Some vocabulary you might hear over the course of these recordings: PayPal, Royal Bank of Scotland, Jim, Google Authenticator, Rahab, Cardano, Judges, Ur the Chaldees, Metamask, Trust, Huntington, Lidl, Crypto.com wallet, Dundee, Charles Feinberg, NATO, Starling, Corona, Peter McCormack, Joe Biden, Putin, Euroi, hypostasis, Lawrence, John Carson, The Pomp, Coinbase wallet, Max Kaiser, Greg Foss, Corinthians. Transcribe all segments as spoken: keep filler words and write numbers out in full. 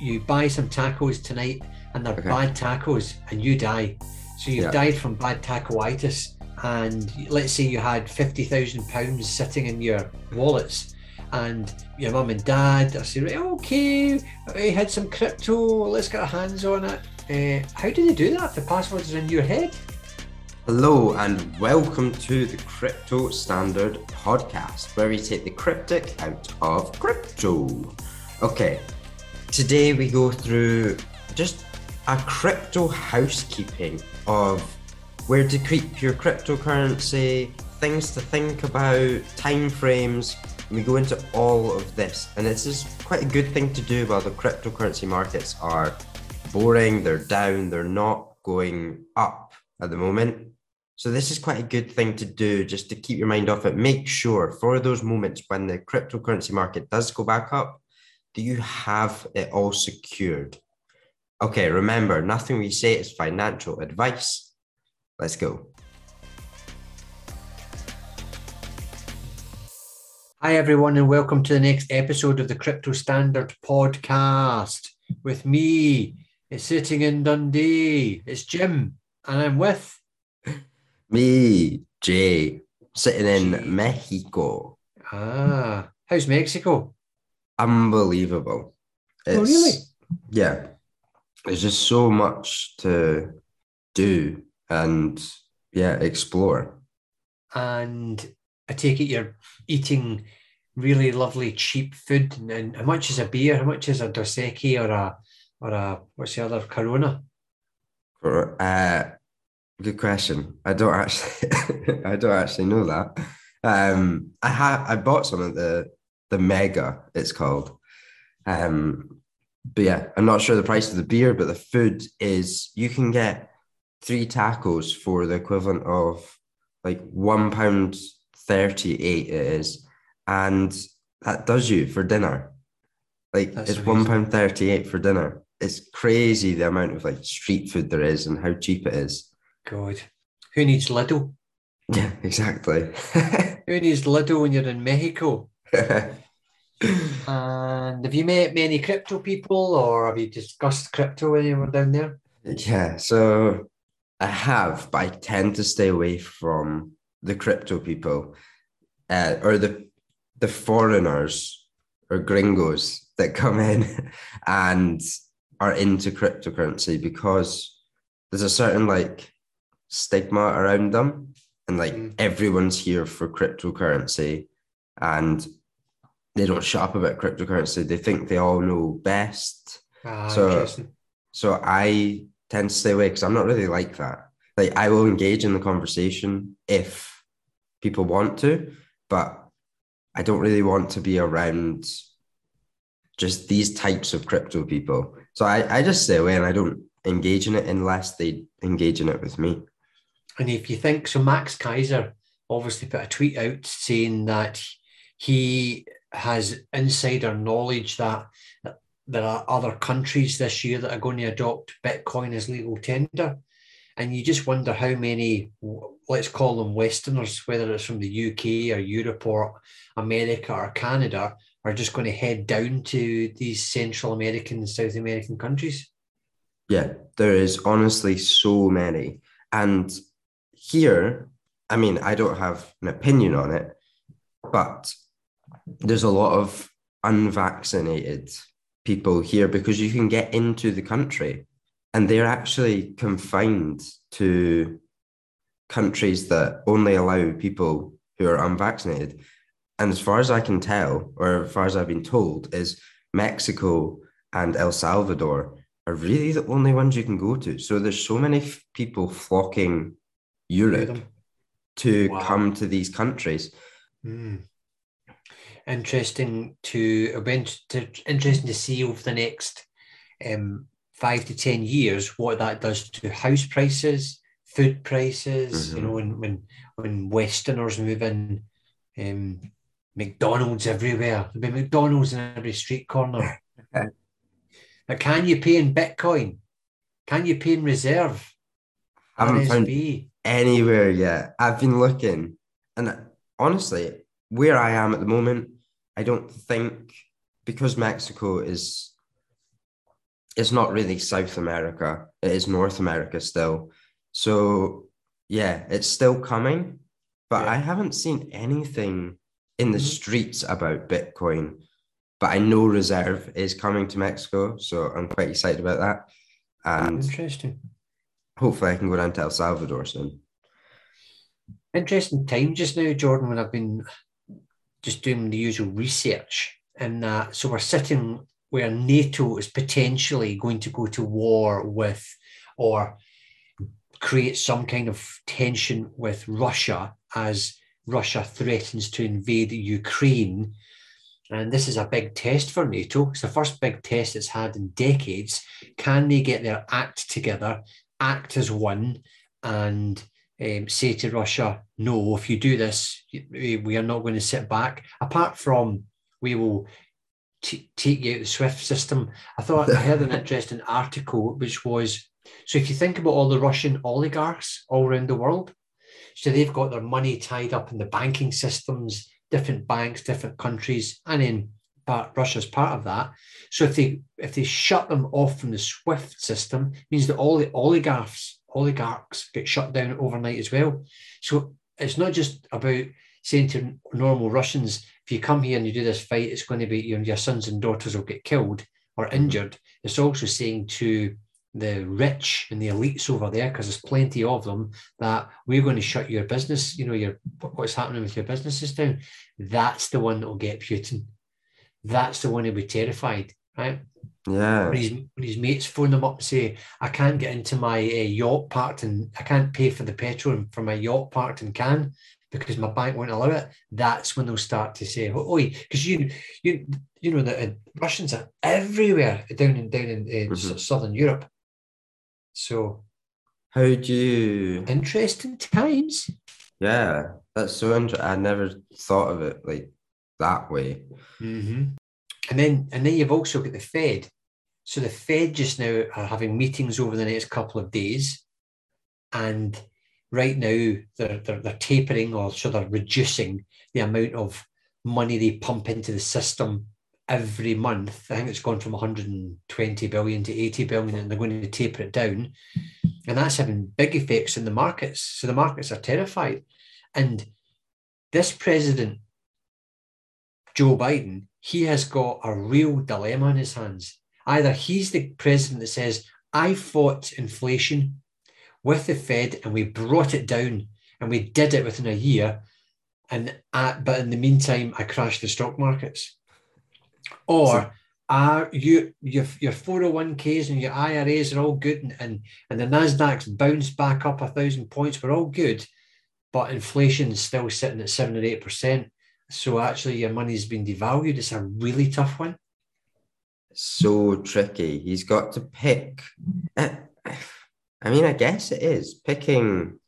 you buy some tacos tonight and they're okay. bad tacos and you die. So you've yeah. died from bad tacoitis. And let's say you had fifty thousand pounds sitting in your wallets and your mum and dad are saying, okay, we had some crypto, let's get our hands on it. Uh, how do they do that? The password is in your head. Hello and welcome to the Crypto Standard Podcast, where we take the cryptic out of crypto. Okay, today we go through just a crypto housekeeping of where to keep your cryptocurrency, things to think about, timeframes. We go into all of this, and this is quite a good thing to do while the cryptocurrency markets are boring, they're down, they're not going up at the moment. So this is quite a good thing to do just to keep your mind off it. Make sure for those moments when the cryptocurrency market does go back up, that you have it all secured. Okay, remember, nothing we say is financial advice. Let's go. Hi, everyone, and welcome to the next episode of the Crypto Standard Podcast. With me, it's sitting in Dundee, it's Jim, and I'm with... Me, Jay, sitting in Jay. Mexico. Ah, how's Mexico? Unbelievable. It's, oh, really? Yeah. There's just so much to do. And yeah, explore. And I take it you're eating really lovely cheap food. And, and how much is a beer? How much is a Dos Equis or a or a what's the other Corona? Uh, good question. I don't actually I don't actually know that. Um, I ha- I bought some at the the Mega, it's called. Um, but yeah, I'm not sure the price of the beer, but the food is you can get three tacos for the equivalent of like one pound thirty-eight it is. And that does you for dinner. Like That's it's one pound thirty-eight for dinner. It's crazy the amount of like street food there is and how cheap it is. God, who needs Lidl? Yeah, exactly. Who needs Lidl when you're in Mexico? And have you met many crypto people or have you discussed crypto when you were down there? Yeah, so... I have, but I tend to stay away from the crypto people uh, or the the foreigners or gringos that come in and are into cryptocurrency because there's a certain like stigma around them and like mm. everyone's here for cryptocurrency and they don't shut up about cryptocurrency. They think they all know best. Ah, so, so I... tend to stay away because I'm not really like that. Like I will engage in the conversation if people want to, but I don't really want to be around just these types of crypto people. So I, I just stay away and I don't engage in it unless they engage in it with me. And if you think, so Max Kaiser obviously put a tweet out saying that he has insider knowledge that there are other countries this year that are going to adopt Bitcoin as legal tender. And you just wonder how many, let's call them Westerners, whether it's from the U K or Europe or America or Canada, are just going to head down to these Central American and South American countries. Yeah, there is honestly so many. And here, I mean, I don't have an opinion on it, but there's a lot of unvaccinated people here because you can get into the country and they're actually confined to countries that only allow people who are unvaccinated. And as far as I can tell, or as far as I've been told, is Mexico and El Salvador are really the only ones you can go to. So there's so many f- people flocking Europe to wow. come to these countries. Mm. Interesting to, it'll be interesting to see over the next um, five to ten years what that does to house prices, food prices. Mm-hmm. You know, when when when Westerners move in, um, McDonald's everywhere. There'll be McDonald's in every street corner. But can you pay in Bitcoin? Can you pay in reserve? I haven't found anywhere yet. I've been looking, and honestly. Where I am at the moment, I don't think, because Mexico is it's not really South America. It is North America still. So yeah, it's still coming, but yeah. I haven't seen anything in the mm-hmm. streets about Bitcoin, but I know Reserve is coming to Mexico. So I'm quite excited about that. And interesting. Hopefully I can go down to El Salvador soon. Interesting time just now, Jordan, when I've been just doing the usual research. And uh, so we're sitting where NATO is potentially going to go to war with or create some kind of tension with Russia as Russia threatens to invade Ukraine. And this is a big test for NATO. It's the first big test it's had in decades. Can they get their act together, act as one, and um, say to Russia, no, if you do this, we are not going to sit back. Apart from, we will t- take you out of the SWIFT system. I thought I heard an interesting article, which was, so if you think about all the Russian oligarchs all around the world, so they've got their money tied up in the banking systems, different banks, different countries, and in part, Russia's part of that. So if they if they shut them off from the SWIFT system, it means that all the oligarchs, oligarchs get shut down overnight as well. So it's not just about saying to normal Russians, if you come here and you do this fight, it's going to be, you know, your sons and daughters will get killed or injured. It's also saying to the rich and the elites over there, because there's plenty of them, that we're going to shut your business, you know, your what's happening with your businesses down. That's the one that will get Putin. That's the one who'll be terrified, right? Yeah. When his, when his mates phone them up and say, I can't get into my uh, yacht parked and I can't pay for the petrol for my yacht parked in Cannes because my bank won't allow it. That's when they'll start to say, oh, because you, you, you know, the uh, Russians are everywhere down in down in uh, mm-hmm. southern Europe. So, how do you? Interesting times. Yeah, that's so interesting. I never thought of it like that way. Mm-hmm. And then, and then you've also got the Fed. So the Fed just now are having meetings over the next couple of days, and right now they're they're, they're tapering, or so they're reducing the amount of money they pump into the system every month. I think it's gone from one hundred twenty billion to eighty billion, and they're going to taper it down. And that's having big effects in the markets. So the markets are terrified. And this president, Joe Biden, he has got a real dilemma in his hands. Either he's the president that says, I fought inflation with the Fed and we brought it down and we did it within a year. And at, but in the meantime, I crashed the stock markets. Or are you your your four oh one k's and your I R A's are all good, and, and, and the Nasdaq's bounced back up a thousand points, we're all good, but inflation's still sitting at seven or eight percent. So actually your money's been devalued. It's a really tough one. So tricky. He's got to pick. I, I mean, I guess it is picking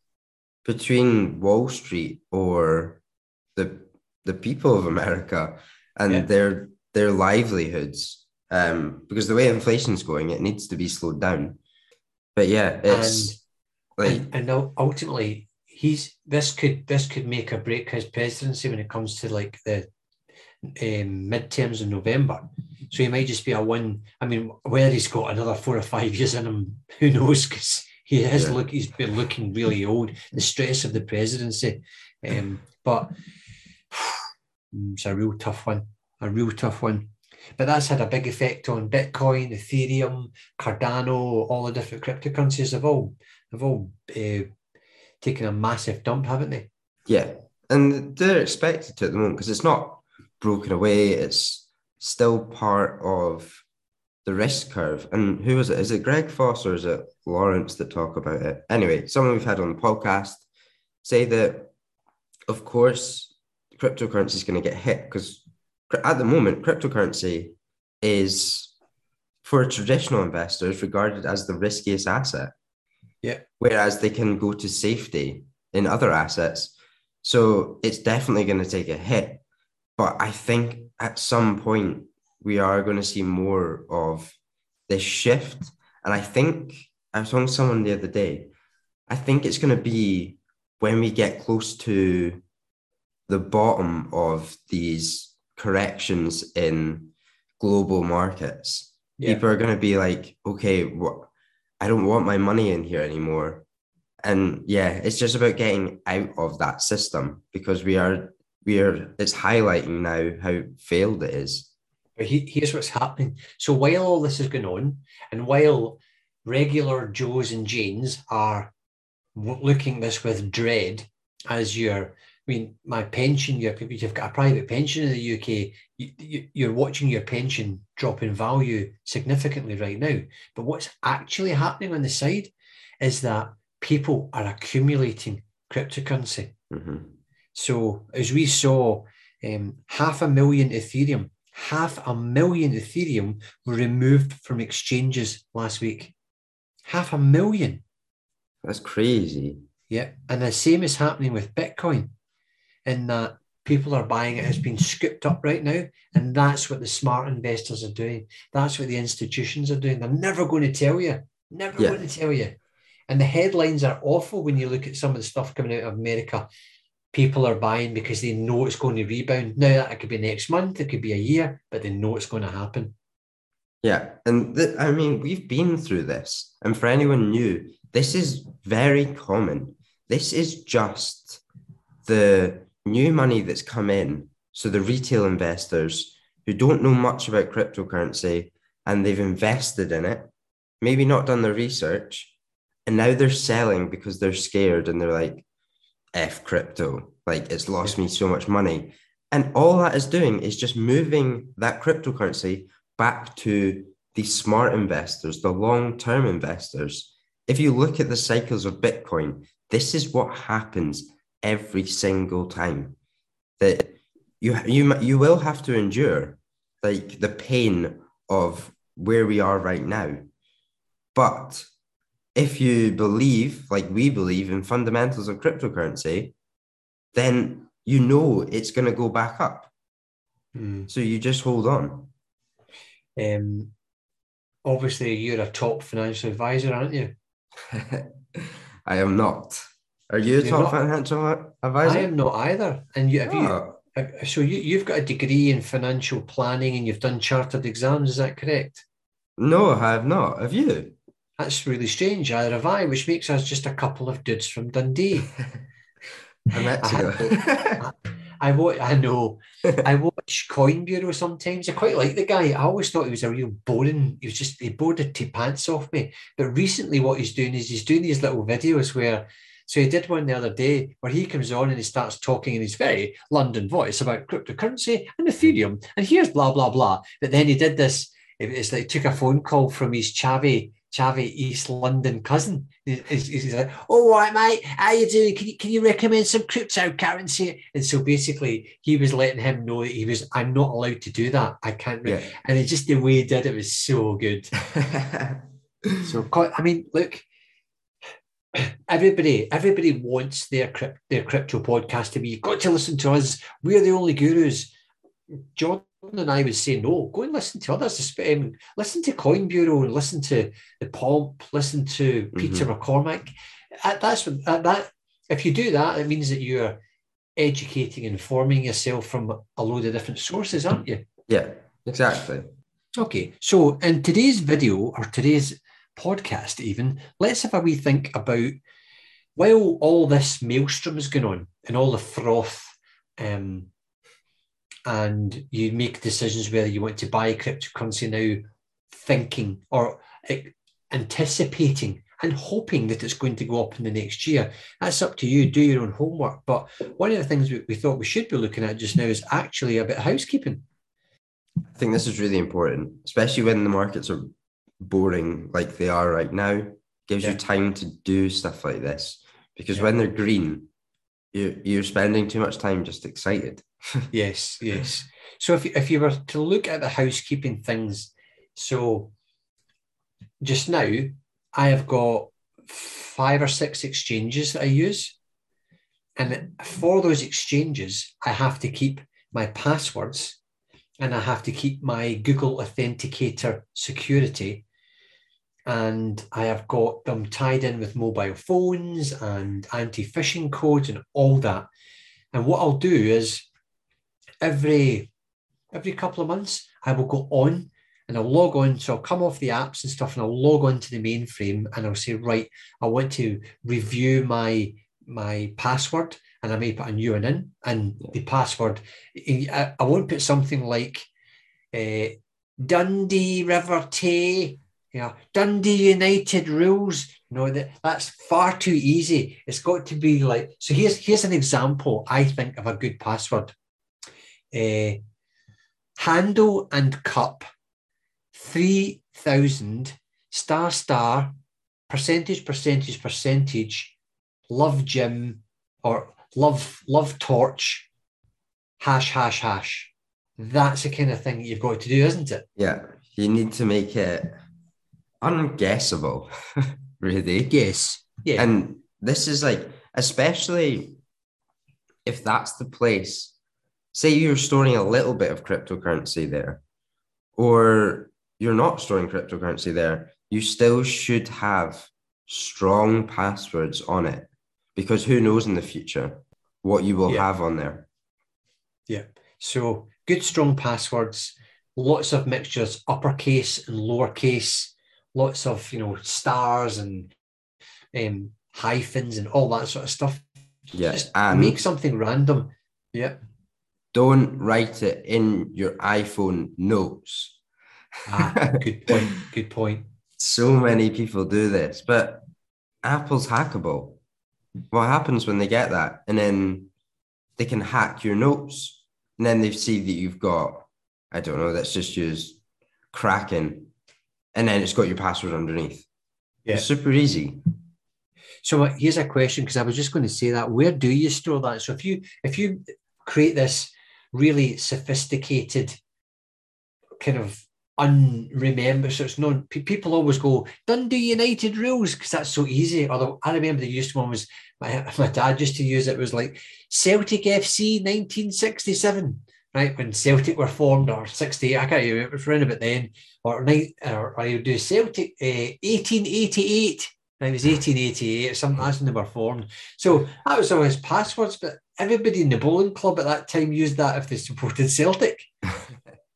between Wall Street or the the people of America and yeah. their their livelihoods, um, because the way inflation's going, it needs to be slowed down. But yeah, it's and, like and, and ultimately, he's this could this could make or break his presidency when it comes to like the um, midterms in November. So he might just be a one. I mean, whether he's got another four or five years in him, who knows? Because he has yeah. look, he's been looking really old. The stress of the presidency, um, but it's a real tough one. A real tough one, but that's had a big effect on Bitcoin, Ethereum, Cardano, all the different cryptocurrencies. They've all, they've all uh, taken a massive dump, haven't they? Yeah, and they're expected to at the moment because it's not broken away. It's still part of the risk curve. And who was it? Is it Greg Foss or is it Lawrence that talk about it? Anyway, someone we've had on the podcast say that, of course, cryptocurrency is going to get hit because at the moment, cryptocurrency is, for traditional investors, regarded as the riskiest asset. Yeah. Whereas they can go to safety in other assets. So it's definitely going to take a hit. But I think at some point, we are going to see more of this shift. And I think, I was talking to someone the other day, I think it's going to be when we get close to the bottom of these corrections in global markets yeah. people are going to be like, okay, wh- I don't want my money in here anymore. And yeah, it's just about getting out of that system, because we are, we are, it's highlighting now how failed it is. But he, here's what's happening. So while all this is going on, and while regular Joes and Janes are looking this with dread, as your, I mean, my pension, your, you've got a private pension in the U K, you, you're watching your pension drop in value significantly right now. But what's actually happening on the side is that people are accumulating cryptocurrency. Mm-hmm. So as we saw, um, half a million Ethereum, half a million Ethereum were removed from exchanges last week. Half a million. That's crazy. Yeah. And the same is happening with Bitcoin, in that people are buying it. It's been scooped up right now. And that's what the smart investors are doing. That's what the institutions are doing. They're never going to tell you. Never yeah. going to tell you. And the headlines are awful when you look at some of the stuff coming out of America. People are buying because they know it's going to rebound. Now, that could be next month, it could be a year, but they know it's going to happen. Yeah. And th- I mean, we've been through this. And for anyone new, this is very common. This is just the new money that's come in. So the retail investors who don't know much about cryptocurrency, and they've invested in it, maybe not done the research, and now they're selling because they're scared and they're like, F crypto, like it's lost me so much money. And all that is doing is just moving that cryptocurrency back to the smart investors, the long-term investors. If you look at the cycles of Bitcoin, this is what happens every single time, that you you you will have to endure, like the pain of where we are right now. But if you believe, like we believe, in fundamentals of cryptocurrency, then you know it's going to go back up. Mm. So you just hold on. Um, obviously, you're a top financial advisor, aren't you? I am not. Are you a you're top not, financial advisor? I am not either. And you, have oh. you? So you, you've got a degree in financial planning, and you've done chartered exams. Is that correct? No, I have not. Have you? That's really strange. Either have I, which makes us just a couple of dudes from Dundee. I met you. I, I, I, I know. I watch Coin Bureau sometimes. I quite like the guy. I always thought he was a real boring. He was just, he bored the tea pants off me. But recently what he's doing is he's doing these little videos where, so he did one the other day where he comes on and he starts talking in his very London voice about cryptocurrency and Ethereum. And here's blah, blah, blah. But then he did this, it's like he took a phone call from his chavvy Chavy East London cousin. He's, he's like, "Oh, all right, mate, how you doing? Can you can you recommend some cryptocurrency?" And so basically, he was letting him know that he was, I'm not allowed to do that. I can't. Re-. Yeah. And it's just the way he did it was so good. So I mean, look, everybody, everybody wants their crypt, their crypto podcast to be, you've got to listen to us. We're the only gurus. Jordan and I would say, no, go and listen to others. Um, listen to Coin Bureau and listen to The Pomp, listen to Peter mm-hmm. McCormack. That's that, that. If you do that, it means that you're educating, informing yourself from a load of different sources, aren't you? Yeah, exactly. Okay, so in today's video, or today's podcast even, let's have a wee think about, while all this maelstrom is going on and all the froth, um, and you make decisions whether you want to buy cryptocurrency now, thinking or anticipating and hoping that it's going to go up in the next year. That's up to you. Do your own homework. But one of the things we, we thought we should be looking at just now is actually a bit of housekeeping. I think this is really important, especially when the markets are boring like they are right now. It gives yeah. you time to do stuff like this, because yeah. when they're green, you're, you're spending too much time just excited. Yes, yes. So if if you were to look at the housekeeping things, so just now I have got five or six exchanges that I use, and for those exchanges I have to keep my passwords, and I have to keep my Google Authenticator security, and I have got them tied in with mobile phones and anti-phishing codes and all that. And what I'll do is, Every every couple of months, I will go on and I'll log on. So I'll come off the apps and stuff and I'll log on to the mainframe and I'll say, right, I want to review my my password, and I may put a new one in, and the password, I, I won't put something like uh, Dundee River Tay, you know, Dundee United rules. No, that, that's far too easy. It's got to be like, so here's, here's an example, I think, of a good password. Uh, handle and cup, three thousand, star, star, percentage, percentage, percentage, love Jim, or love, love torch, hash, hash, hash. That's the kind of thing you've got to do, isn't it? Yeah, you need to make it unguessable. Really? Yes. Yeah. And this is like, especially if that's the place, say you're storing a little bit of cryptocurrency there, or you're not storing cryptocurrency there, you still should have strong passwords on it, because who knows in the future what you will yeah. have on there. Yeah. So good, strong passwords, lots of mixtures, uppercase and lowercase, lots of, you know, stars and um, hyphens and all that sort of stuff. Yeah, just and make something random. Yeah. Don't write it in your iPhone notes. Ah, good point. Good point. So many people do this, but Apple's hackable. What happens when they get that? And then they can hack your notes. And then they see that you've got, I don't know, let's just use Kraken. And then it's got your password underneath. Yeah. It's super easy. So here's a question, because I was just going to say that. Where do you store that? So if you if you create this really sophisticated kind of unremember, so it's known, people always go, Dundee United rules, because that's so easy. Although I remember the used one was, my, my dad used to use it, it was like Celtic F C nineteen sixty-seven. Right, when Celtic were formed, or sixty-eight, I can't remember, it's around about then, or night, or, or you do Celtic uh, eighteen eighty-eight. Right, it was eighteen eighty-eight, something, that's when they were formed. So that was always passwords, but everybody in the bowling club at that time used that if they supported Celtic.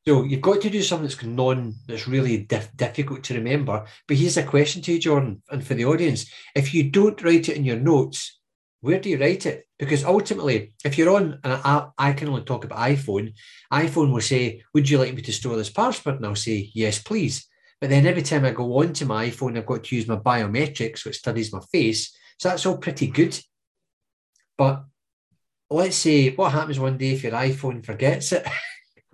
So you've got to do something that's non, that's really diff- difficult to remember. But here's a question to you, Jordan, and for the audience: if you don't write it in your notes, where do you write it? Because ultimately, if you're on, and I, I can only talk about iPhone, iPhone will say, would you like me to store this password? And I'll say, yes, please. But then every time I go onto my iPhone, I've got to use my biometrics, which studies my face. So that's all pretty good. But let's say, what happens one day if your iPhone forgets it?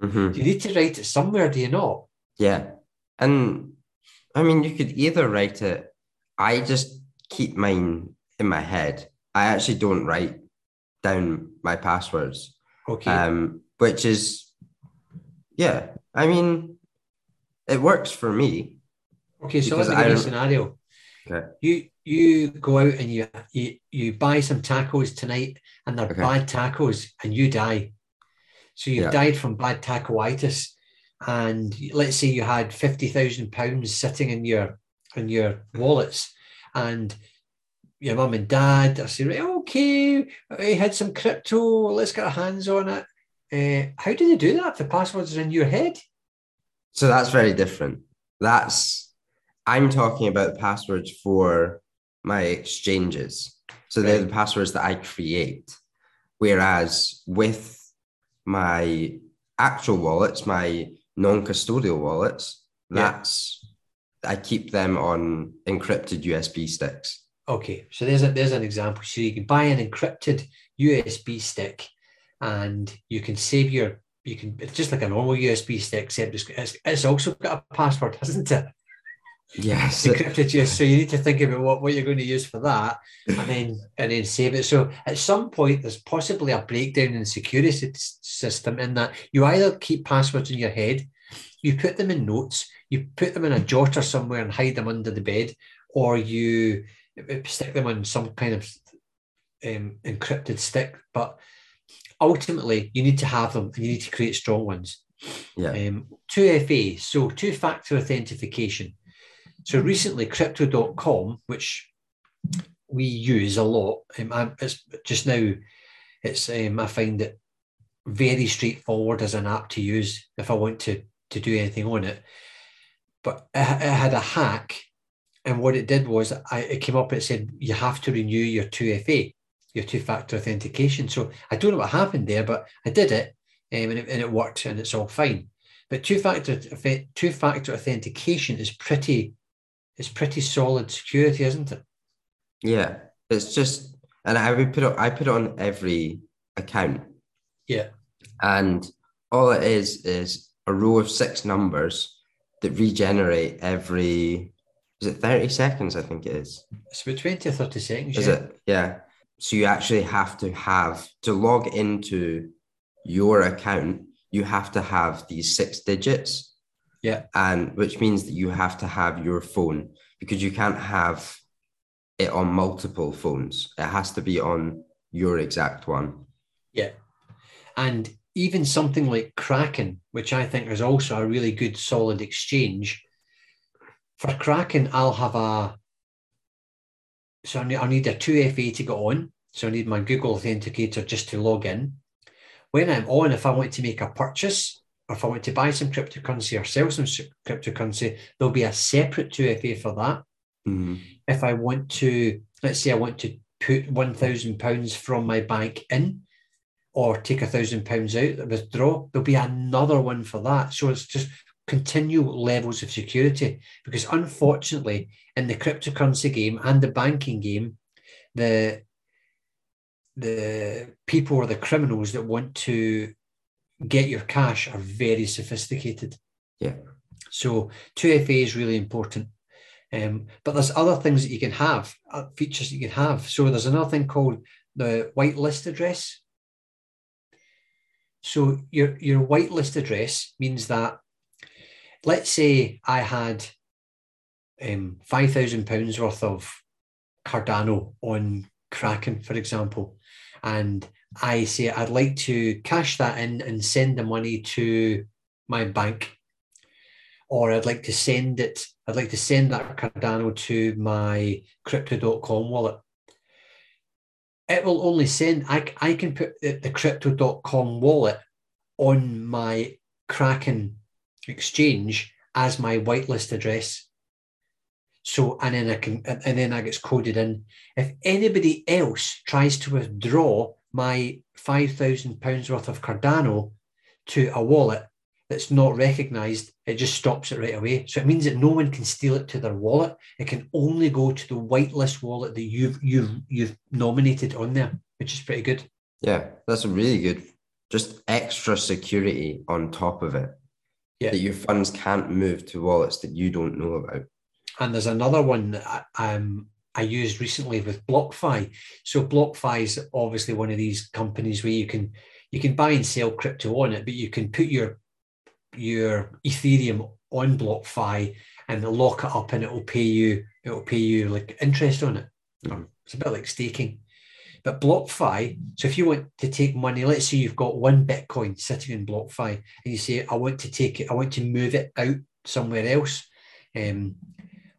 Mm-hmm. You need to write it somewhere, do you not? Yeah. And I mean, you could either write it, I just keep mine in my head. I actually don't write down my passwords. Okay. Um, which is, yeah, I mean, it works for me. Okay, so let me give you a scenario. Okay. You you go out and you, you you buy some tacos tonight, and they're okay. bad tacos, and you die. So you've yeah. died from bad tacoitis, and let's say you had fifty thousand pounds sitting in your in your wallets, and your mum and dad are saying, okay, I had some crypto, let's get our hands on it. Uh, how do they do that if the passwords are in your head? So that's very different. That's, I'm talking about passwords for my exchanges. So right. they're the passwords that I create. Whereas with my actual wallets, my non-custodial wallets, yeah. that's, I keep them on encrypted U S B sticks. Okay, so there's a, there's an example. So you can buy an encrypted U S B stick, and you can save your, you can, it's just like a normal U S B stick, except it's, it's also got a password, hasn't it? Yes. Encrypted, yes. So you need to think about what, what you're going to use for that, and then and then save it. So at some point, there's possibly a breakdown in the security system in that you either keep passwords in your head, you put them in notes, you put them in a jotter somewhere and hide them under the bed, or you stick them on some kind of um, encrypted stick, but ultimately you need to have them, and you need to create strong ones. Yeah. Um, two F A, so two-factor authentication. So recently, Crypto dot com, which we use a lot, um, I, it's just now, it's um, I find it very straightforward as an app to use if I want to to do anything on it. but it, it had a hack. And what it did was I, it came up, it said, you have to renew your two F A, your two-factor authentication. So I don't know what happened there, but I did it, um, and it, and it worked, and it's all fine. But two-factor two-factor authentication is pretty, it's pretty solid security, isn't it? Yeah, it's just, and I would put it, I put it on every account. Yeah. And all it is is a row of six numbers that regenerate every, is it thirty seconds? I think it is. It's about twenty or thirty seconds. Is yeah. it? Yeah. So you actually have to have, to log into your account, you have to have these six digits. Yeah. And which means that you have to have your phone, because you can't have it on multiple phones. It has to be on your exact one. Yeah. And even something like Kraken, which I think is also a really good solid exchange. For Kraken, I'll have a, so I need, I need a two F A to get on. So I need my Google Authenticator just to log in. When I'm on, if I want to make a purchase, or if I want to buy some cryptocurrency or sell some cryptocurrency, there'll be a separate two F A for that. Mm-hmm. If I want to, let's say I want to put one thousand pounds from my bank in, or take a thousand pounds out, withdraw, there'll be another one for that. So it's just continual levels of security, because unfortunately in the cryptocurrency game and the banking game, the the people or the criminals that want to get your cash are very sophisticated. Yeah. So two F A is really important. Um, but there's other things that you can have, uh, features that you can have. So there's another thing called the whitelist address. So your, your whitelist address means that, let's say I had um, five thousand pounds worth of Cardano on Kraken, for example, and I say I'd like to cash that in and send the money to my bank, or I'd like to send it, I'd like to send that Cardano to my Crypto dot com wallet. It will only send, I, I can put the, the Crypto dot com wallet on my Kraken exchange as my whitelist address. So, and then I can, and then that gets coded in. If anybody else tries to withdraw my five thousand pounds worth of Cardano to a wallet that's not recognised, it just stops it right away. So it means that no one can steal it to their wallet. It can only go to the whitelist wallet that you've you've you've nominated on there, which is pretty good. Yeah, that's really good. Just extra security on top of it. Yeah. That your funds can't move to wallets that you don't know about. And there's another one that I, um, I used recently with BlockFi. So BlockFi is obviously one of these companies where you can you can buy and sell crypto on it, but you can put your your Ethereum on BlockFi and lock it up, and it will pay you it will pay you like interest on it. Mm-hmm. It's a bit like staking. But BlockFi, so if you want to take money, let's say you've got one Bitcoin sitting in BlockFi, and you say, I want to take it, I want to move it out somewhere else. Um,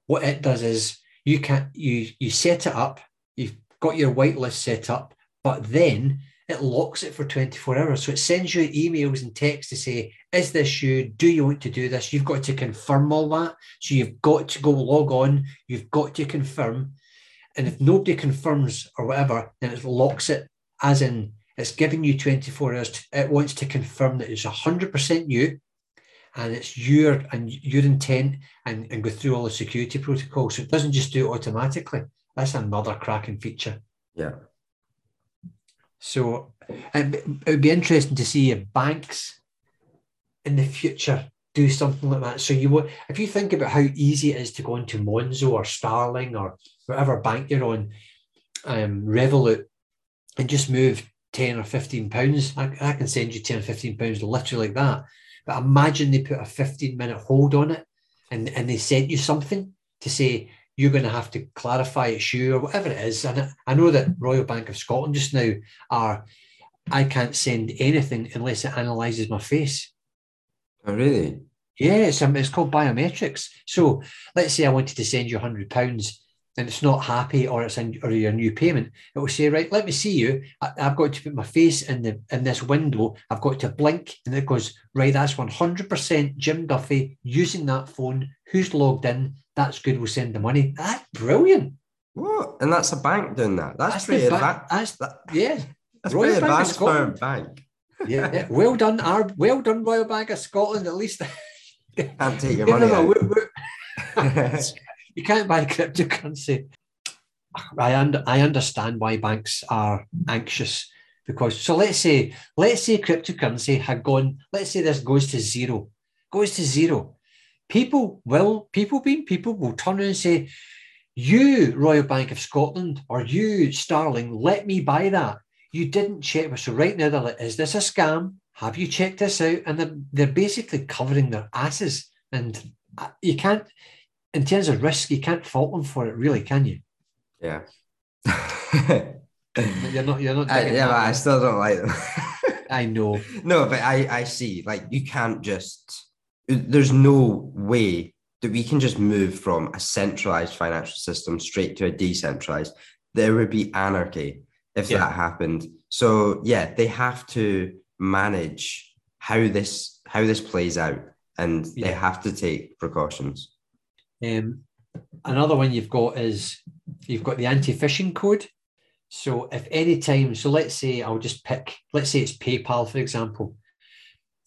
what it does is you can you you set it up, you've got your whitelist set up, but then it locks it for twenty-four hours. So it sends you emails and texts to say, is this you? Do you want to do this? You've got to confirm all that. So you've got to go log on. You've got to confirm. And if nobody confirms or whatever, then it locks it, as in it's giving you twenty-four hours. To, it wants to confirm that it's one hundred percent you, and it's your and your intent, and, and go through all the security protocols. So it doesn't just do it automatically. That's another cracking feature. Yeah. So it would be interesting to see if banks in the future do something like that. So you would, if you think about how easy it is to go into Monzo or Starling or whatever bank you're on, um, Revolut, and just move ten or fifteen pounds, I, I can send you ten or fifteen pounds literally like that. But imagine they put a fifteen minute hold on it, and, and they sent you something to say, you're going to have to clarify it's you or whatever it is. And I know that Royal Bank of Scotland just now are, I can't send anything unless it analyses my face. Oh, really? Yeah, it's, it's called biometrics. So let's say I wanted to send you one hundred pounds. and it's not happy, or it's in, or your new payment, it will say, right, let me see you. I, I've got to put my face in the in this window. I've got to blink, and it goes, right, that's one hundred percent Jim Duffy using that phone. Who's logged in? That's good. We'll send the money. That's brilliant. What? And that's a bank doing that. That's, that's pretty advanced. Ba- that's that, yeah. That's Royal pretty advanced for a bank. Yeah, yeah. Well done, our well done, Royal Bank of Scotland. At least can't take your money. Out. Woo, woo. You can't buy cryptocurrency. I under, I understand why banks are anxious, because so let's say let's say cryptocurrency had gone. Let's say this goes to zero, goes to zero. People will people being people will turn around and say, "You Royal Bank of Scotland, or you Starling, let me buy that. You didn't check." So right now they're like, "Is this a scam? Have you checked this out?" And they're they're basically covering their asses, and you can't. In terms of risk, you can't fault them for it, really, can you? Yeah. you're not. You're not. I, yeah, but I still don't like them. I know. No, but I, I see. Like, you can't just. There's no way that we can just move from a centralized financial system straight to a decentralized. There would be anarchy if yeah. that happened. So yeah, they have to manage how this how this plays out, and yeah. they have to take precautions. Um, another one you've got is you've got the anti-phishing code. So if any time, so let's say I'll just pick, let's say it's PayPal, for example.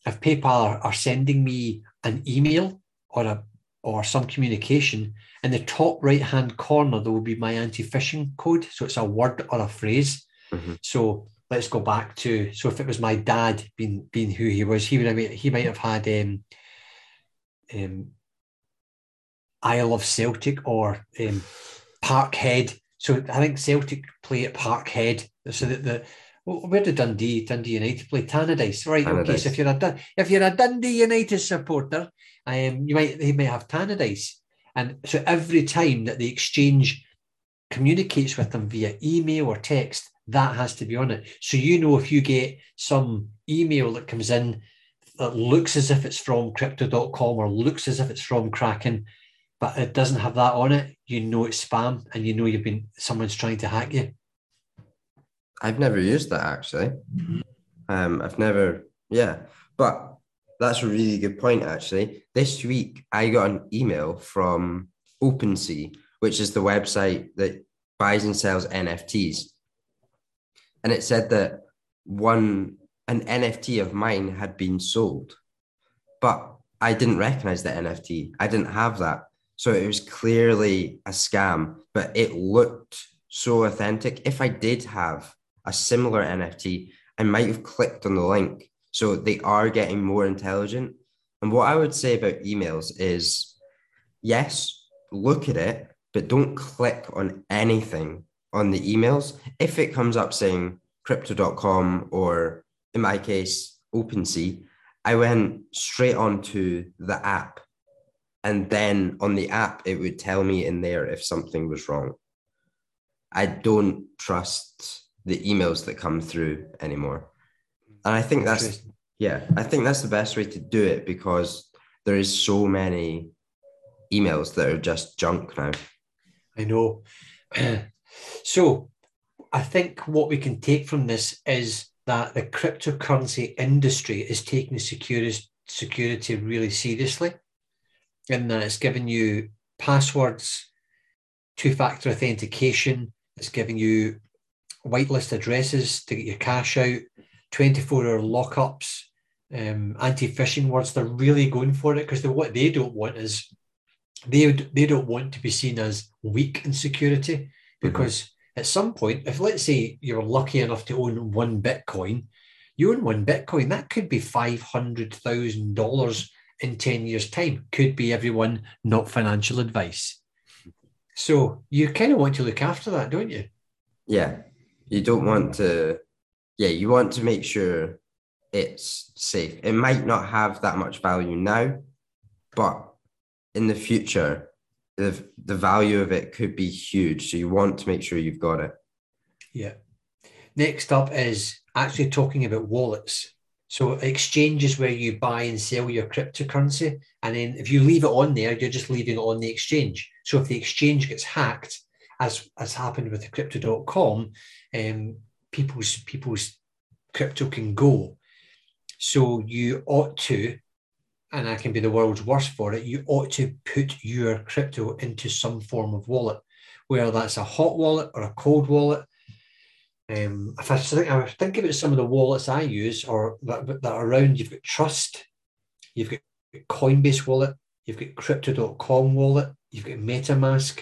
If PayPal are sending me an email or a or some communication, in the top right-hand corner, there will be my anti-phishing code. So it's a word or a phrase. Mm-hmm. So let's go back to, so if it was my dad being, being who he was, he, would, he might have had... Um, um, Isle of Celtic or um, Parkhead. So I think Celtic play at Parkhead. So that the well, where did Dundee Dundee United play? Tannadice, right? Tannadice. Okay, so if you're a if you're a Dundee United supporter, um, you might they may have Tannadice, and so every time that the exchange communicates with them via email or text, that has to be on it. So you know if you get some email that comes in that looks as if it's from Crypto dot com or looks as if it's from Kraken, but it doesn't have that on it, you know it's spam, and you know you've been someone's trying to hack you. I've never used that, actually. Mm-hmm. Um, I've never, yeah. But that's a really good point, actually. This week, I got an email from OpenSea, which is the website that buys and sells N F Ts. And it said that one an N F T of mine had been sold, but I didn't recognize the N F T. I didn't have that. So it was clearly a scam, but it looked so authentic. If I did have a similar N F T, I might have clicked on the link. So they are getting more intelligent. And what I would say about emails is, yes, look at it, but don't click on anything on the emails. If it comes up saying crypto dot com or, in my case, OpenSea, I went straight onto the app. And then on the app, it would tell me in there if something was wrong. I don't trust the emails that come through anymore. And I think that's, yeah, I think that's the best way to do it, because there is so many emails that are just junk now. I know. So I think what we can take from this is that the cryptocurrency industry is taking security, security really seriously. In that it's giving you passwords, two-factor authentication. It's giving you whitelist addresses to get your cash out, twenty-four hour lockups, um, anti-phishing words. They're really going for it, because what they don't want is they they don't want to be seen as weak in security, because mm-hmm. at some point, if let's say you're lucky enough to own one Bitcoin, you own one Bitcoin, that could be five hundred thousand dollars in ten years' time. Could be, everyone, not financial advice. So you kind of want to look after that, don't you? Yeah. You don't want to, yeah, you want to make sure it's safe. It might not have that much value now, but in the future, the, the value of it could be huge. So you want to make sure you've got it. Yeah. Next up is actually talking about wallets. So exchanges where you buy and sell your cryptocurrency, and then if you leave it on there, you're just leaving it on the exchange. So if the exchange gets hacked, as as happened with the crypto dot com, um, people's people's crypto can go. So you ought to, and I can be the world's worst for it, you ought to put your crypto into some form of wallet, whether that's a hot wallet or a cold wallet. Um, if I think, I think about some of the wallets I use or that, that are around, you've got Trust, you've got Coinbase wallet, you've got crypto dot com wallet, you've got MetaMask,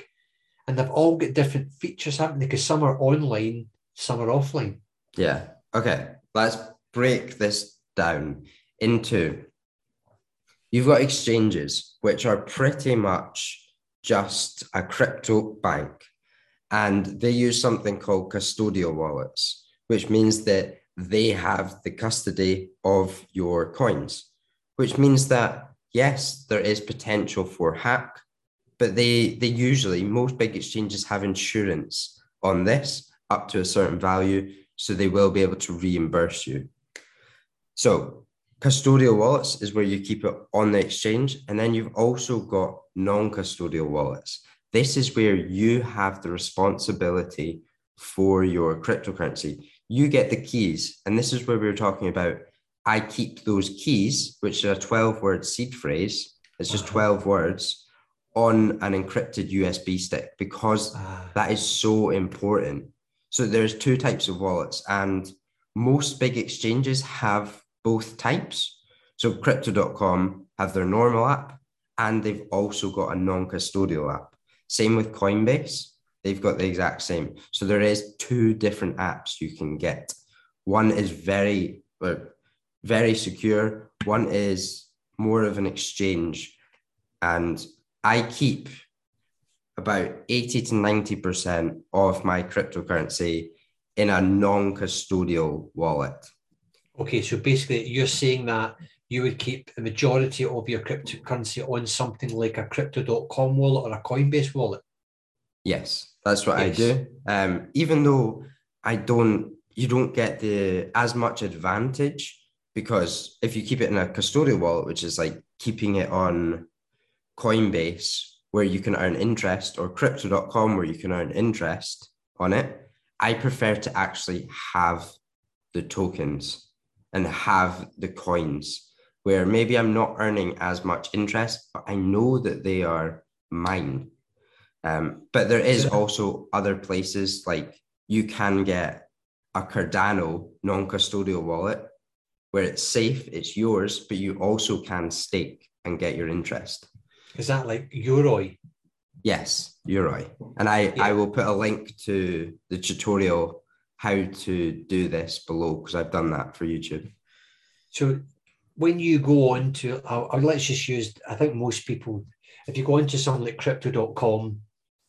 and they've all got different features, haven't they? Because some are online, some are offline. Yeah. Okay. Let's break this down into, you've got exchanges, which are pretty much just a crypto bank. And they use something called custodial wallets, which means that they have the custody of your coins, which means that, yes, there is potential for hack, but they, they usually, most big exchanges have insurance on this up to a certain value, so they will be able to reimburse you. So custodial wallets is where you keep it on the exchange, and then you've also got non-custodial wallets. This is where you have the responsibility for your cryptocurrency. You get the keys. And this is where we were talking about, I keep those keys, which is a twelve word seed phrase. It's just twelve words on an encrypted U S B stick, because that is so important. So there's two types of wallets, and most big exchanges have both types. So crypto dot com have their normal app, and they've also got a non-custodial app. Same with Coinbase, they've got the exact same. So there is two different apps you can get. One is very, very secure. One is more of an exchange. And I keep about eighty to ninety percent of my cryptocurrency in a non-custodial wallet. Okay, so basically you're saying that you would keep the majority of your cryptocurrency on something like a crypto dot com wallet or a Coinbase wallet. Yes, that's what yes. I do. Um, even though I don't, you don't get the as much advantage, because if you keep it in a custodial wallet, which is like keeping it on Coinbase where you can earn interest, or crypto dot com where you can earn interest on it, I prefer to actually have the tokens and have the coins, where maybe I'm not earning as much interest, but I know that they are mine. Um, but there is also other places, like you can get a Cardano non-custodial wallet where it's safe, it's yours, but you also can stake and get your interest. Is that like Euroi? Yes, Euroi. And I, yeah. I will put a link to the tutorial how to do this below, because I've done that for YouTube. So when you go on to, uh, let's just use, I think most people, if you go into something like crypto dot com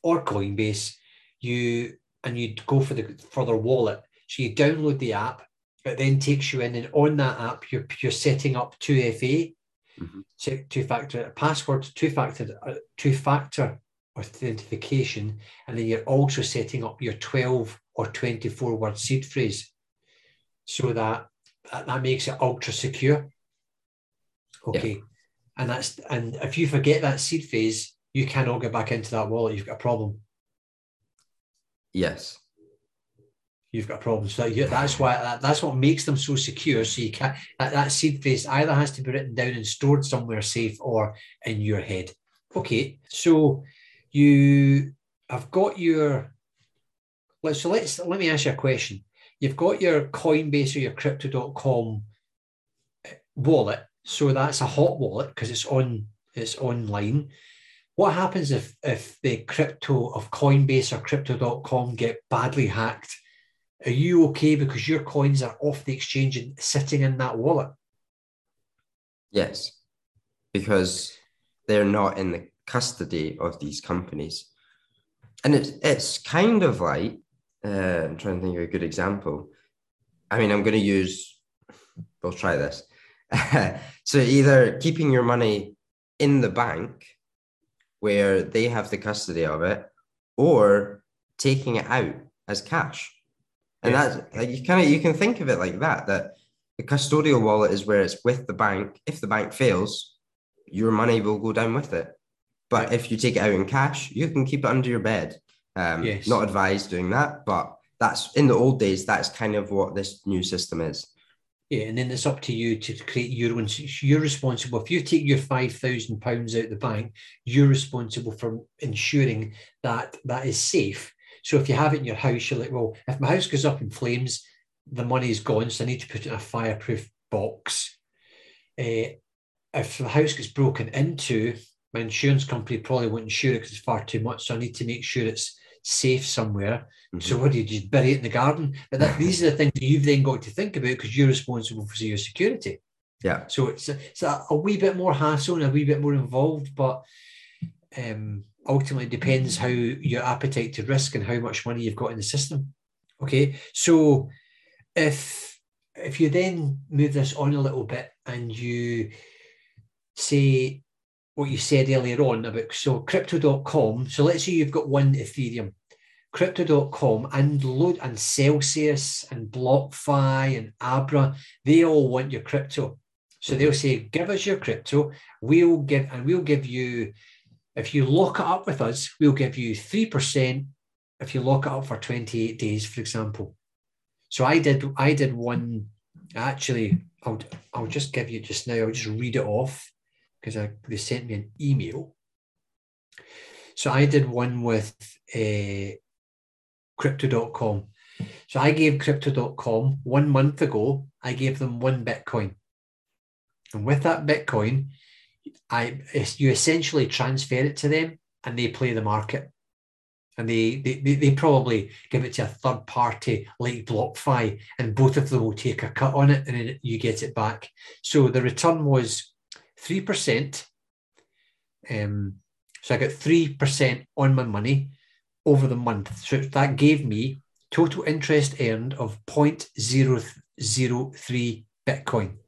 or Coinbase, you and you go for the for their wallet. So you download the app, it then takes you in, and on that app, you're you're setting up two F A, mm-hmm. so two-factor password, two-factor uh, two-factor authentication, and then you're also setting up your twelve or twenty-four word seed phrase, so that that makes it ultra secure. Okay. Yeah. And that's, and if you forget that seed phrase, you cannot get back into that wallet. You've got a problem. Yes. You've got a problem. So you, that's why, that, that's what makes them so secure. So you can't, that, that seed phrase either has to be written down and stored somewhere safe or in your head. Okay. So you have got your, so let's let me ask you a question. You've got your Coinbase or your crypto dot com wallet, so that's a hot wallet because it's on it's online. What happens if if the crypto of Coinbase or crypto dot com get badly hacked? Are you okay because your coins are off the exchange and sitting in that wallet? Yes, because they're not in the custody of these companies. And it's it's kind of like, Uh, I'm trying to think of a good example. I mean, I'm going to use, we'll try this. So either keeping your money in the bank where they have the custody of it, or taking it out as cash. And yeah. that's like, you kind of, you can think of it like that, that the custodial wallet is where it's with the bank. If the bank fails, your money will go down with it. But if you take it out in cash, you can keep it under your bed. Um, yes. Not advised doing that, but that's in the old days, that's kind of what this new system is. Yeah, and then it's up to you to create your own. You're responsible. If you take your five thousand pounds out of the bank, you're responsible for ensuring that that is safe. So if you have it in your house, you're like, well, if my house goes up in flames, the money is gone, so I need to put it in a fireproof box. Uh, if the house gets broken into, my insurance company probably won't insure it because it's far too much, so I need to make sure it's safe somewhere. Mm-hmm. So what do you just bury it in the garden? But that, these are the things that you've then got to think about because you're responsible for your security. Yeah. So it's, a, it's a, a wee bit more hassle and a wee bit more involved, but um, ultimately depends how your appetite to risk and how much money you've got in the system. Okay. So if if you then move this on a little bit and you say what you said earlier on about, so crypto dot com, so let's say you've got one Ethereum, crypto dot com and load and Celsius and BlockFi and Abra, they all want your crypto. So mm-hmm. they'll say, give us your crypto, we'll give, and we'll give you, if you lock it up with us, we'll give you three percent if you lock it up for twenty-eight days, for example. So I did, I did one, actually, I'll, I'll just give you just now, I'll just read it off, because they sent me an email. So I did one with uh, crypto dot com. So I gave crypto dot com one month ago, I gave them one Bitcoin. And with that Bitcoin, I you essentially transfer it to them and they play the market. And they, they, they probably give it to a third party like BlockFi and both of them will take a cut on it and then you get it back. So the return was three percent. Um, so I got three percent on my money over the month. So that gave me total interest earned of zero point zero zero three Bitcoin.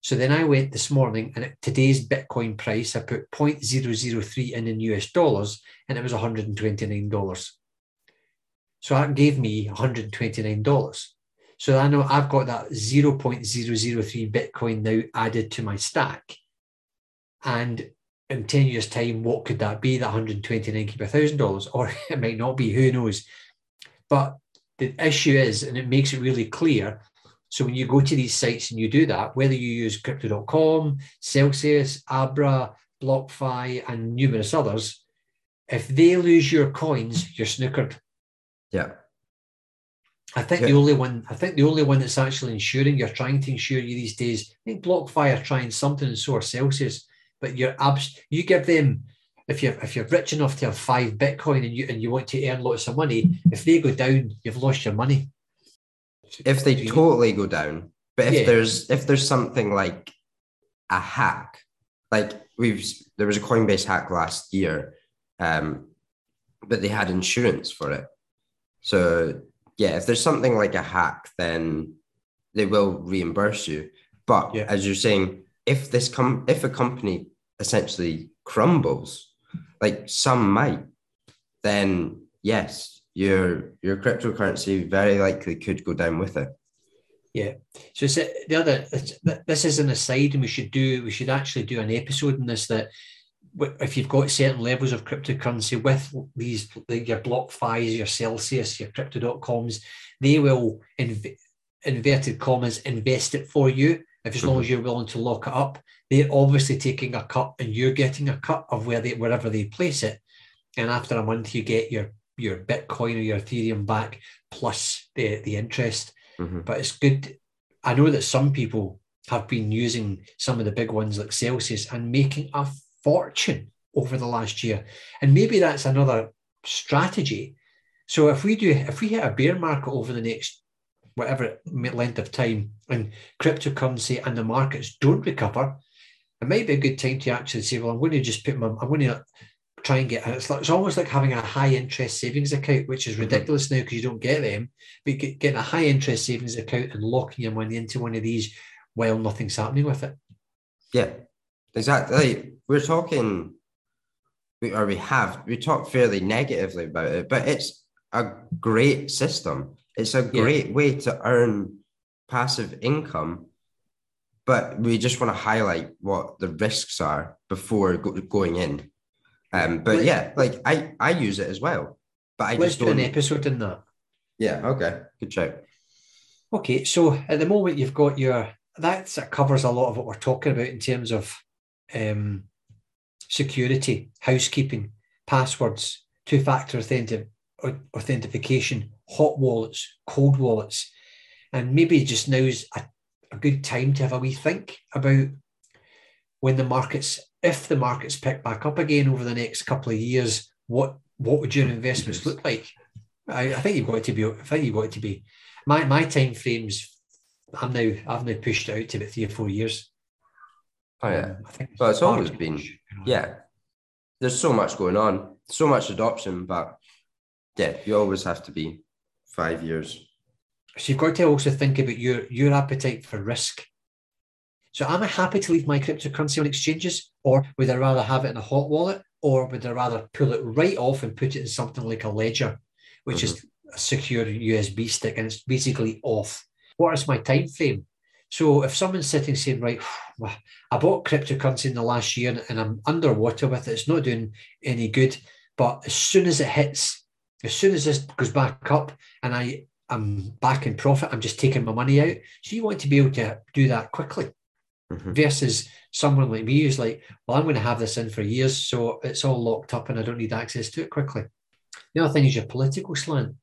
So then I went this morning and at today's Bitcoin price, I put zero point zero zero three in in U S dollars and it was one hundred twenty-nine dollars. So that gave me one hundred twenty-nine dollars. So I know I've got that zero point zero zero three Bitcoin now added to my stack. And in ten years' time, what could that be? That one hundred twenty-nine could be one thousand dollars, or it might not be, who knows? But the issue is, and it makes it really clear, so when you go to these sites and you do that, whether you use crypto dot com, Celsius, Abra, BlockFi, and numerous others, if they lose your coins, you're snookered. Yeah. I think yeah. the only one, I think the only one that's actually insuring, you're trying to insure you these days, I think BlockFi are trying something and so are Celsius, but you're abs- you give them, if you're, if you're rich enough to have five Bitcoin and you and you want to earn lots of money, if they go down, you've lost your money. If they totally go down, but if yeah. there's, if there's something like a hack, like we've, there was a Coinbase hack last year, um, but they had insurance for it. So yeah, if there's something like a hack, then they will reimburse you. But yeah. as you're saying, if this com- if a company essentially crumbles, like some might, then yes, your your cryptocurrency very likely could go down with it. Yeah. So it's the other. It's, this is an aside, and we should do. We should actually do an episode on this. That if you've got certain levels of cryptocurrency with these, like your BlockFi's, your Celsius, your crypto dot coms, they will, inv- inverted commas, invest it for you. If as mm-hmm. long as you're willing to lock it up, they're obviously taking a cut and you're getting a cut of where they, wherever they place it. And after a month, you get your, your Bitcoin or your Ethereum back plus the, the interest. Mm-hmm. But it's good. I know that some people have been using some of the big ones like Celsius and making a fortune over the last year, and maybe that's another strategy. So if we do, if we hit a bear market over the next whatever length of time, and cryptocurrency and the markets don't recover, it might be a good time to actually say, well, I'm going to just put my, I'm going to try and get. And it's, like, it's almost like having a high interest savings account, which is ridiculous now because you don't get them. But getting a high interest savings account and locking your money into one of these while nothing's happening with it. Yeah, exactly. We're talking, we, or we have, we talked fairly negatively about it, but it's a great system. It's a great yeah. way to earn passive income, but we just want to highlight what the risks are before go- going in. Um, but yeah, like I, I use it as well. But I just do an episode in that. Yeah, okay. Good shout. Okay, so at the moment you've got your, that sort of covers a lot of what we're talking about in terms of um, security, housekeeping, passwords, two-factor authentic, authentication, hot wallets, cold wallets. And maybe just now is a, a good time to have a wee think about when the markets, if the markets pick back up again over the next couple of years, what what would your investments look like? I, I think you've got it to be, I think you've got it to be, my my time frames, I'm now I've now pushed out to about three or four years. Oh yeah, um, I think well, it's always been much, you know. Yeah. There's so much going on, so much adoption, but yeah, you always have to be five years. So you've got to also think about your your appetite for risk. So am I happy to leave my cryptocurrency on exchanges, or would I rather have it in a hot wallet, or would I rather pull it right off and put it in something like a ledger, which mm-hmm. is a secure U S B stick and it's basically off? What is my time frame? So if someone's sitting saying, right, I bought cryptocurrency in the last year and I'm underwater with it, it's not doing any good, but as soon as it hits, as soon as this goes back up and I, I'm back in profit, I'm just taking my money out. So you want to be able to do that quickly mm-hmm. versus someone like me who's like, well, I'm going to have this in for years, so it's all locked up and I don't need access to it quickly. The other thing is your political slant.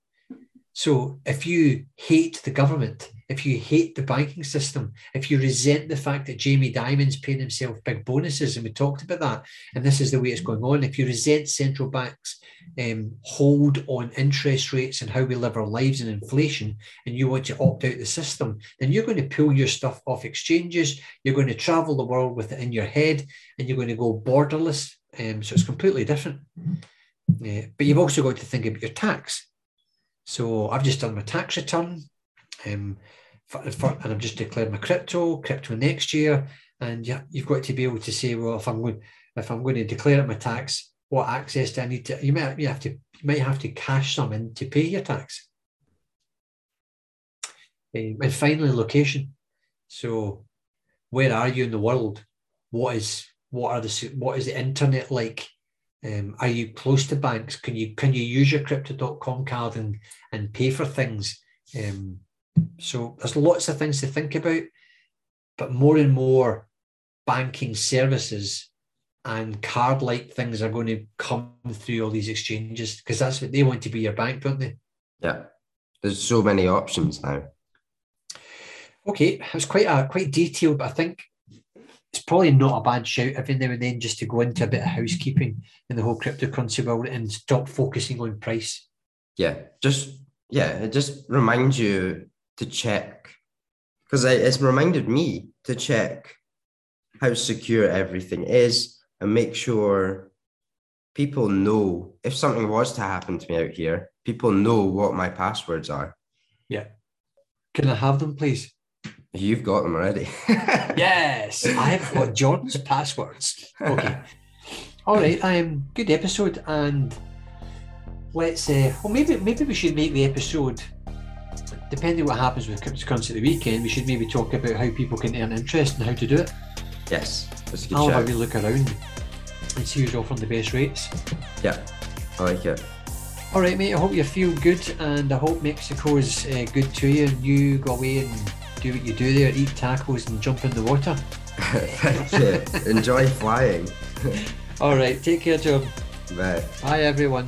So if you hate the government, if you hate the banking system, if you resent the fact that Jamie Dimon's paying himself big bonuses, and we talked about that, and this is the way it's going on, if you resent central banks' um, hold on interest rates and how we live our lives and inflation, and you want to opt out the system, then you're going to pull your stuff off exchanges, you're going to travel the world with it in your head, and you're going to go borderless. Um, so it's completely different. Uh, but you've also got to think about your tax. So I've just done my tax return um, for, for, and I've just declared my crypto, crypto next year. And you, you've got to be able to say, well, if I'm going, if I'm going to declare my tax, what access do I need to, you might, you have to, you might have to cash some in to pay your tax. Um, and finally, location. So where are you in the world? What is, what are the, what is the internet like? Um, are you close to banks? Can you can you use your crypto dot com card and, and pay for things? Um, so there's lots of things to think about, but more and more banking services and card-like things are going to come through all these exchanges because that's what they want to be, your bank, don't they? Yeah, there's so many options now. Okay, it's quite a quite detailed, but I think it's probably not a bad shout every now and then just to go into a bit of housekeeping in the whole cryptocurrency world and stop focusing on price. Yeah, just, yeah, it just reminds you to check, because it's reminded me to check how secure everything is and make sure people know if something was to happen to me out here, people know what my passwords are. Yeah. Can I have them, please? You've got them already. Yes, I've got Jordan's passwords. Okay. All right, um, good episode, and let's uh well maybe maybe we should make the episode, depending what happens with cryptocurrency at the weekend, we should maybe talk about how people can earn interest and how to do it. Yes, that's a good I'll shout. Have a look around and see who's offering the best rates. Yeah, I like it. All right, mate, I hope you feel good, and I hope Mexico's uh, good to you, and you go away and do what you do there, eat tacos and jump in the water. Thank you. Enjoy flying. All right, take care, Joe. Bye. Bye, everyone.